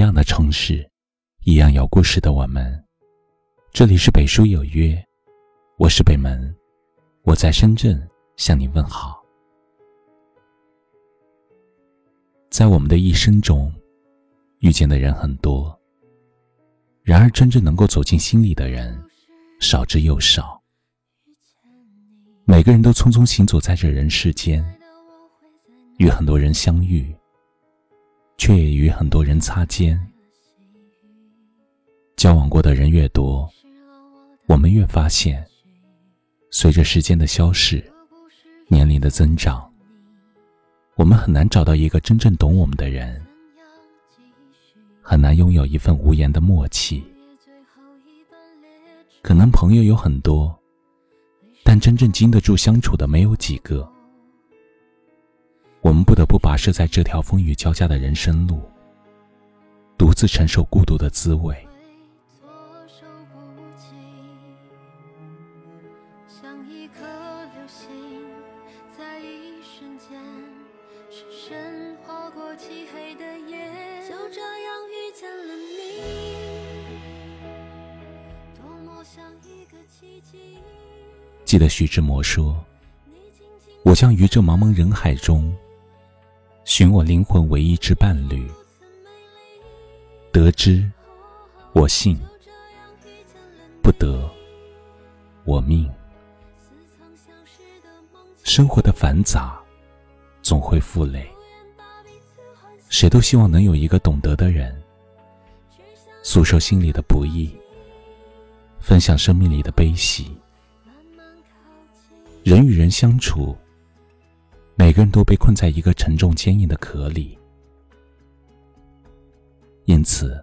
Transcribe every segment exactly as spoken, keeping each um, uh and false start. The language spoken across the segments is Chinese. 样的城市，一样有故事的我们。这里是北书有约，我是北门，我在深圳向你问好。在我们的一生中，遇见的人很多，然而真正能够走进心里的人少之又少。每个人都匆匆行走在这人世间，与很多人相遇，却也与很多人擦肩。交往过的人越多，我们越发现，随着时间的消逝，年龄的增长，我们很难找到一个真正懂我们的人，很难拥有一份无言的默契。可能朋友有很多，但真正经得住相处的没有几个。我们不得不跋涉在这条风雨交加的人生路，独自承受孤独的滋味。像一颗流星，在一瞬间深深划过漆黑的夜，就这样遇见了你，多么像一个奇迹。记得徐志摩说，我将于这茫茫人海中寻我灵魂唯一之伴侣，得之我幸，不得我命。生活的繁杂总会负累，谁都希望能有一个懂得的人，诉说心里的不易，分享生命里的悲喜。人与人相处，每个人都被困在一个沉重坚硬的壳里，因此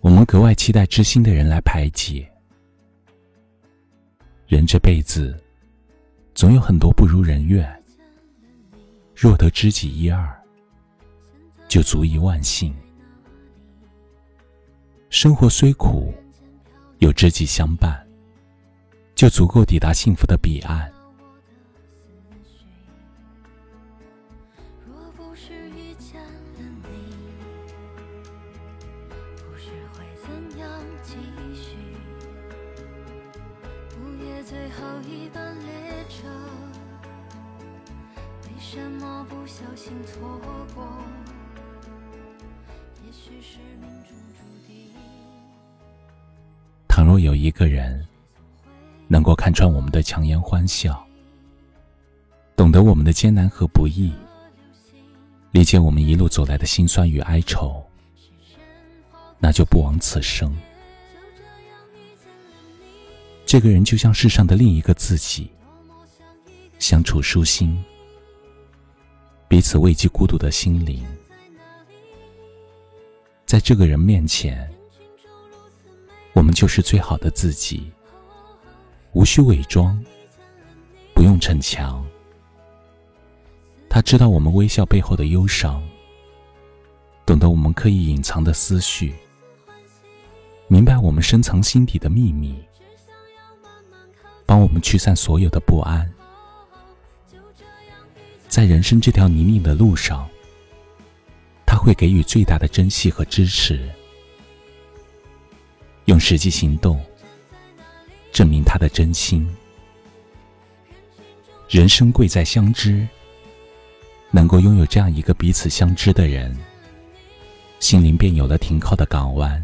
我们格外期待知心的人来排解。人这辈子总有很多不如人愿，若得知己一二，就足以万幸。生活虽苦，有知己相伴，就足够抵达幸福的彼岸。若不是遇见了你，不知会怎样继续。午夜最后一班列车，为什么不小心错过？也许是命中注定。倘若有一个人能够看穿我们的强颜欢笑，懂得我们的艰难和不易，理解我们一路走来的辛酸与哀愁，那就不枉此生。这个人就像世上的另一个自己，相处舒心，彼此慰藉孤独的心灵。在这个人面前，我们就是最好的自己，无需伪装，不用逞强。他知道我们微笑背后的忧伤，懂得我们刻意隐藏的思绪，明白我们深藏心底的秘密，帮我们驱散所有的不安。在人生这条泥泞的路上，他会给予最大的珍惜和支持，用实际行动证明他的真心。人生贵在相知，能够拥有这样一个彼此相知的人，心灵便有了停靠的港湾。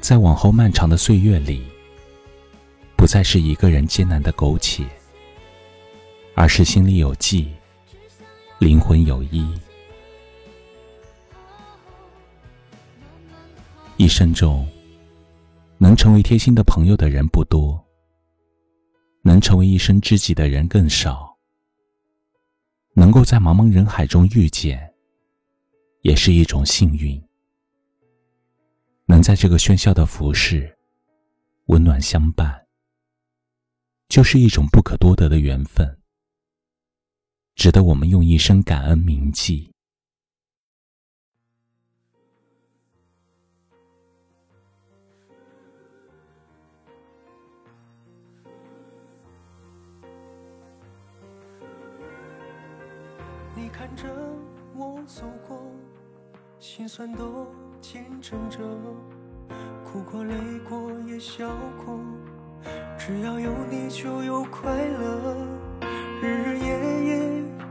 在往后漫长的岁月里，不再是一个人艰难的苟且，而是心里有寄，灵魂有依。一生中能成为贴心的朋友的人不多，能成为一生知己的人更少。能够在茫茫人海中遇见，也是一种幸运。能在这个喧嚣的浮世，温暖相伴，就是一种不可多得的缘分，值得我们用一生感恩铭记。你看着我走过，心酸都见证着，哭过累过也笑过，只要有你就有快乐，日日夜夜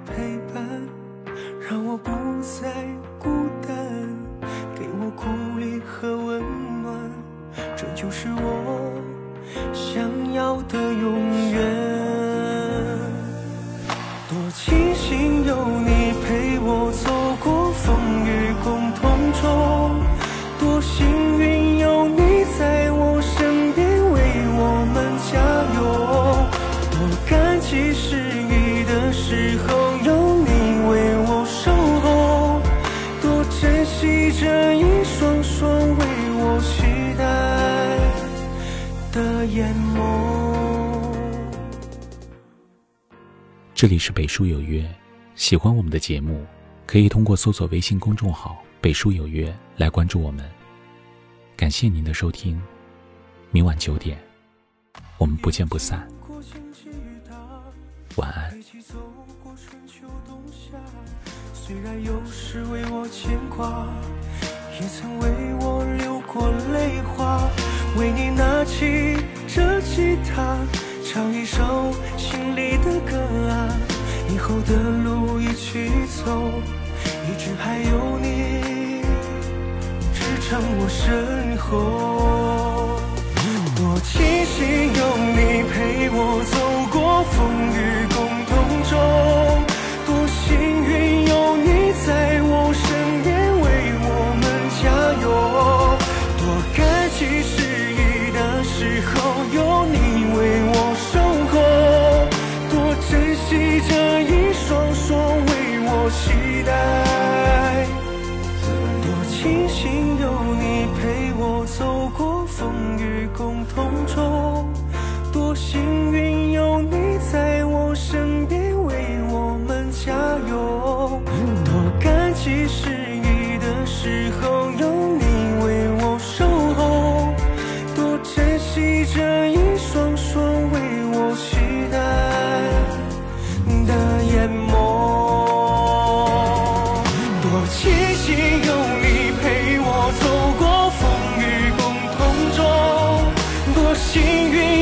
陪伴，让我不再孤单，给我鼓励和温暖，这就是我想要的永远。多庆幸有你陪我走过风雨共同舟，多幸运有你在我身边为我们加油，多感激失意的时候有你为我守候，多珍惜这一双双为我期待的眼眸。这里是北书有约，喜欢我们的节目可以通过搜索微信公众号北书有约来关注我们。感谢您的收听，明晚九点我们不见不散，晚安。虽然有时为我牵挂，也曾为我流过泪花，为你拿起这吉他，唱一首心里的歌啊，以后的路一起走，一直还有你支撑我身后。多庆幸有你陪我走过风雨共同舟，多幸运有你在我身边为我们加油，多感激失意的时候有你为我守候，多珍惜这一双双为我期待。多庆幸有你陪我走过风雨共同舟，多幸运有你在我身边为我们加油，多感激失意的时候有你为我守候，多珍惜这一双双为我期待的眼眸。多庆幸有你陪我走过风雨共同舟，多幸运